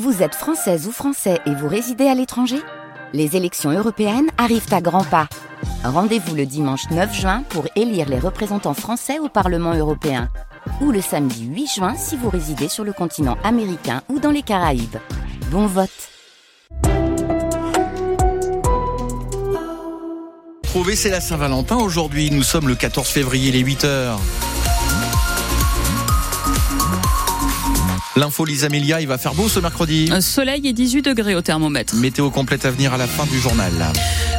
Vous êtes française ou français et vous résidez à l'étranger ? Les élections européennes arrivent à grands pas. Rendez-vous le dimanche 9 juin pour élire les représentants français au Parlement européen. Ou le samedi 8 juin si vous résidez sur le continent américain ou dans les Caraïbes. Bon vote ! C'est la Saint-Valentin aujourd'hui. Nous sommes le 14 février, les 8h. L'info Lisa Melia, il va faire beau ce mercredi. Soleil et 18 degrés au thermomètre. Météo complète à venir à la fin du journal.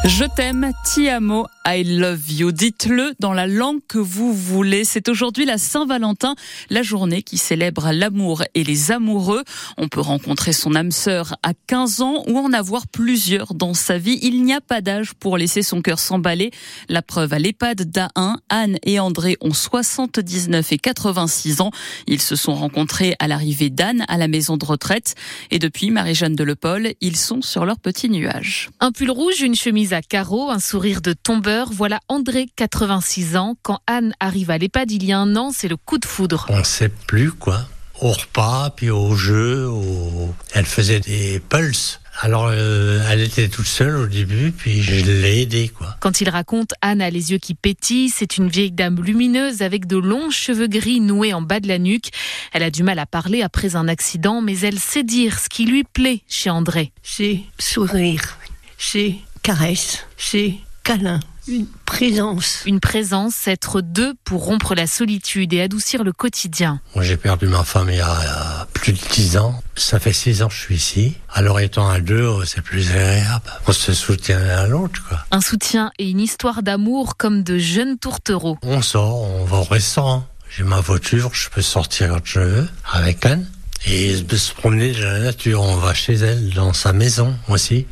Je t'aime, ti amo, I love you. Dites-le dans la langue que vous voulez. C'est aujourd'hui la Saint-Valentin, la journée qui célèbre l'amour et les amoureux. On peut rencontrer son âme sœur à 15 ans ou en avoir plusieurs dans sa vie. Il n'y a pas d'âge pour laisser son cœur s'emballer. La preuve à l'EHPAD d'A1, Anne et André ont 79 et 86 ans. Ils se sont rencontrés à l'arrivée d'Anne à la maison de retraite. Et depuis Marie-Jeanne de Lepaul, ils sont sur leur petit nuage. Un pull rouge, une chemise à carreaux, un sourire de tombeur, voilà André, 86 ans. Quand Anne arrive à l'EHPAD il y a un an, c'est le coup de foudre. On ne sait plus quoi. Au repas, puis au jeu, elle faisait des pulses. Alors, elle était toute seule au début, puis je l'ai aidée, quoi. Quand il raconte, Anne a les yeux qui pétillent. C'est une vieille dame lumineuse avec de longs cheveux gris noués en bas de la nuque. Elle a du mal à parler après un accident, mais elle sait dire ce qui lui plaît chez André. C'est sourire, c'est caresse, c'est câlin, une présence. Une présence, être deux pour rompre la solitude et adoucir le quotidien. Moi, j'ai perdu ma femme il y a plus de 10 ans. Ça fait 6 ans que je suis ici. Alors étant à deux, c'est plus agréable. On se soutient à l'autre, quoi. Un soutien et une histoire d'amour comme de jeunes tourtereaux. On sort, on va au restaurant. J'ai ma voiture, je peux sortir quand je veux avec Anne. Et se promener dans la nature. On va chez elle, dans sa maison aussi.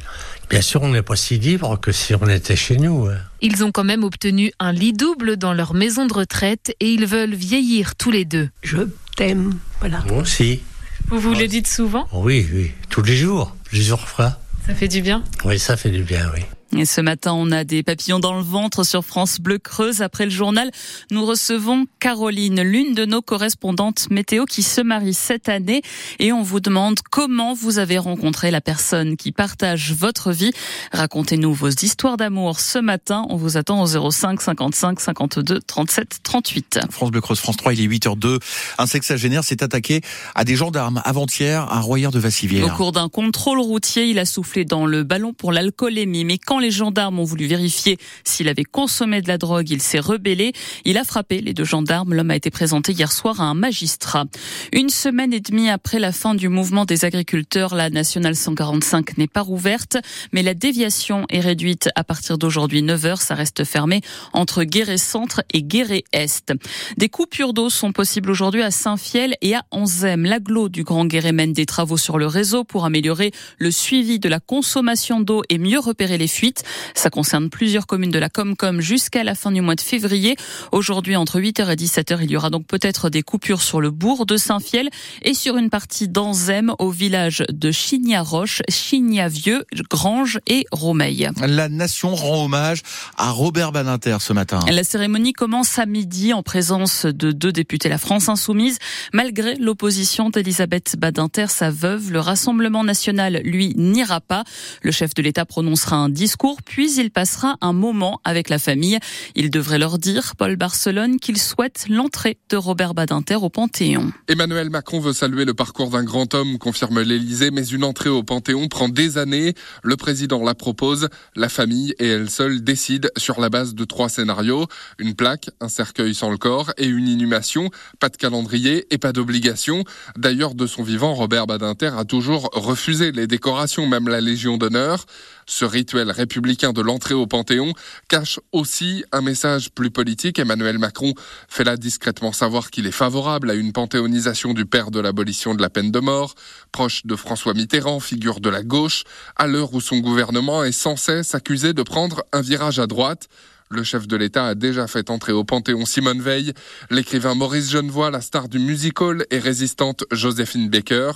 Bien sûr, on n'est pas si libre que si on était chez nous. Ils ont quand même obtenu un lit double dans leur maison de retraite et ils veulent vieillir tous les deux. Je t'aime, voilà. Moi aussi. Vous le dites souvent ? Oui, tous les jours, plusieurs fois. Ça fait du bien ? Oui, ça fait du bien, oui. Et ce matin, on a des papillons dans le ventre sur France Bleu Creuse. Après le journal, nous recevons Caroline, l'une de nos correspondantes météo qui se marie cette année. Et on vous demande comment vous avez rencontré la personne qui partage votre vie. Racontez-nous vos histoires d'amour ce matin. On vous attend au 05 55 52 37 38. France Bleu Creuse, France 3, il est 8h02. Un sexagénaire s'est attaqué à des gendarmes avant-hier à Royère-de-Vassivière. Au cours d'un contrôle routier, il a soufflé dans le ballon pour l'alcoolémie. Mais quand les gendarmes ont voulu vérifier s'il avait consommé de la drogue, il s'est rebellé. Il a frappé les deux gendarmes. L'homme a été présenté hier soir à un magistrat. Une semaine et demie après la fin du mouvement des agriculteurs, la nationale 145 n'est pas rouverte, mais la déviation est réduite à partir d'aujourd'hui 9h. Ça reste fermé entre Guéret-Centre et Guéret-Est. Des coupures d'eau sont possibles aujourd'hui à Saint-Fiel et à Anzem. L'agglo du Grand Guéret mène des travaux sur le réseau pour améliorer le suivi de la consommation d'eau et mieux repérer les fuites. Ça concerne plusieurs communes de la Comcom jusqu'à la fin du mois de février. Aujourd'hui, entre 8h et 17h, il y aura donc peut-être des coupures sur le bourg de Saint-Fiel et sur une partie d'Anzem au village de Chignaroche, Chignavieux, Grange et Romeille. La nation rend hommage à Robert Badinter ce matin. La cérémonie commence à midi en présence de 2 députés La France Insoumise. Malgré l'opposition d'Elisabeth Badinter, sa veuve, le Rassemblement National, lui, n'ira pas. Le chef de l'État prononcera un discours, puis il passera un moment avec la famille. Il devrait leur dire, Paul Barcelone, qu'il souhaite l'entrée de Robert Badinter au Panthéon. Emmanuel Macron veut saluer le parcours d'un grand homme, confirme l'Élysée, mais une entrée au Panthéon prend des années. Le président la propose, la famille et elle seule décide sur la base de 3 scénarios. Une plaque, un cercueil sans le corps et une inhumation. Pas de calendrier et pas d'obligation. D'ailleurs, de son vivant, Robert Badinter a toujours refusé les décorations, même la Légion d'honneur. Ce rituel républicain de l'entrée au Panthéon cache aussi un message plus politique. Emmanuel Macron fait là discrètement savoir qu'il est favorable à une panthéonisation du père de l'abolition de la peine de mort, proche de François Mitterrand, figure de la gauche, à l'heure où son gouvernement est sans cesse accusé de prendre un virage à droite. Le chef de l'État a déjà fait entrer au Panthéon Simone Veil, l'écrivain Maurice Genevois, la star du music-hall et résistante Joséphine Baker.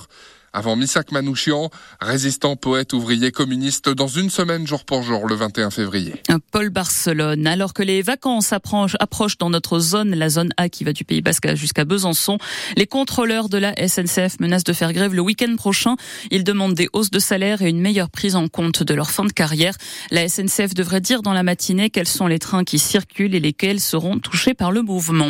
avant Misak Manouchian, résistant, poète, ouvrier, communiste, dans une semaine jour pour jour, le 21 février. Paul Barcelone, alors que les vacances approchent dans notre zone, la zone A qui va du Pays Basque jusqu'à Besançon, les contrôleurs de la SNCF menacent de faire grève le week-end prochain. Ils demandent des hausses de salaire et une meilleure prise en compte de leur fin de carrière. La SNCF devrait dire dans la matinée quels sont les trains qui circulent et lesquels seront touchés par le mouvement.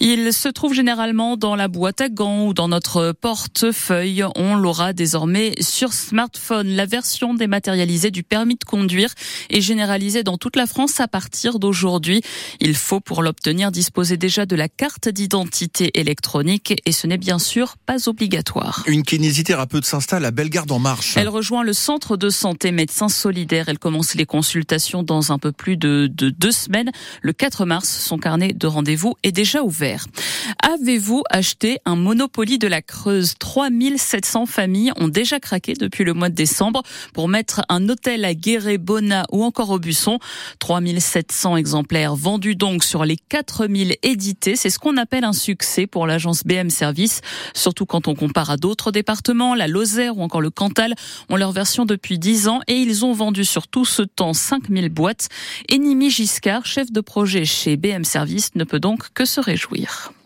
Il se trouve généralement dans la boîte à gants ou dans notre portefeuille. On l'aura désormais sur smartphone. La version dématérialisée du permis de conduire est généralisée dans toute la France à partir d'aujourd'hui. Il faut pour l'obtenir disposer déjà de la carte d'identité électronique et ce n'est bien sûr pas obligatoire. Une kinésithérapeute s'installe à Bellegarde-en-Marche. Elle rejoint le centre de santé Médecins Solidaires. Elle commence les consultations dans un peu plus de 2 semaines. Le 4 mars, son carnet de rendez-vous est déjà ouvert. Avez-vous acheté un Monopoly de la Creuse ? 3700 familles ont déjà craqué depuis le mois de décembre pour mettre un hôtel à Guéret-Bona ou encore au Buisson. 3700 exemplaires vendus donc sur les 4000 édités. C'est ce qu'on appelle un succès pour l'agence BM Service, surtout quand on compare à d'autres départements, la Lozère ou encore le Cantal, ont leur version depuis 10 ans et ils ont vendu sur tout ce temps 5000 boîtes. Et Nimi Giscard, chef de projet chez BM Service, ne peut donc que se réjouir.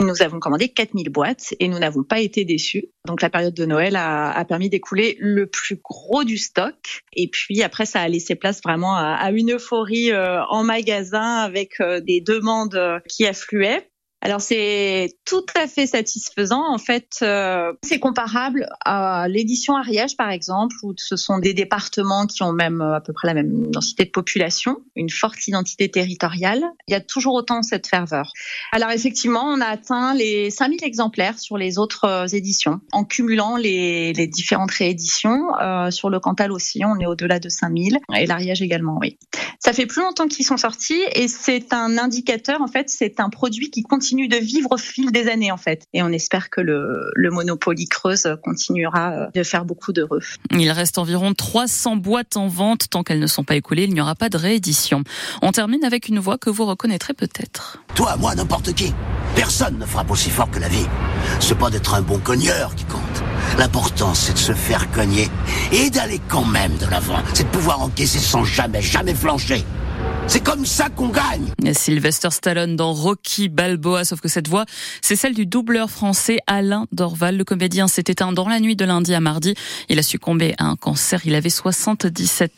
Nous avons commandé 4000 boîtes et nous n'avons pas été déçus. Donc la période de Noël a permis d'écouler le plus gros du stock. Et puis après, ça a laissé place vraiment à une euphorie en magasin avec des demandes qui affluaient. Alors c'est tout à fait satisfaisant. En fait, c'est comparable à l'édition Ariège par exemple, où ce sont des départements qui ont même à peu près la même densité de population, une forte identité territoriale. Il y a toujours autant cette ferveur. Alors effectivement, on a atteint les 5000 exemplaires sur les autres éditions. En cumulant les différentes rééditions, sur le Cantal aussi, on est au-delà de 5000 et l'Ariège également, oui. Ça fait plus longtemps qu'ils sont sortis et c'est un indicateur, en fait, c'est un produit qui continue de vivre au fil des années en fait. Et on espère que le Monopoly Creuse continuera de faire beaucoup d'heureux. Il reste environ 300 boîtes en vente. Tant qu'elles ne sont pas écoulées, il n'y aura pas de réédition. On termine avec une voix que vous reconnaîtrez peut-être. Toi, moi, n'importe qui. Personne ne frappe aussi fort que la vie. C'est pas d'être un bon cogneur qui compte. L'important, c'est de se faire cogner et d'aller quand même de l'avant. C'est de pouvoir encaisser sans jamais flancher. C'est comme ça qu'on gagne. Sylvester Stallone dans Rocky Balboa, sauf que cette voix, c'est celle du doubleur français Alain Dorval. Le comédien s'est éteint dans la nuit de lundi à mardi. Il a succombé à un cancer. Il avait 77 ans.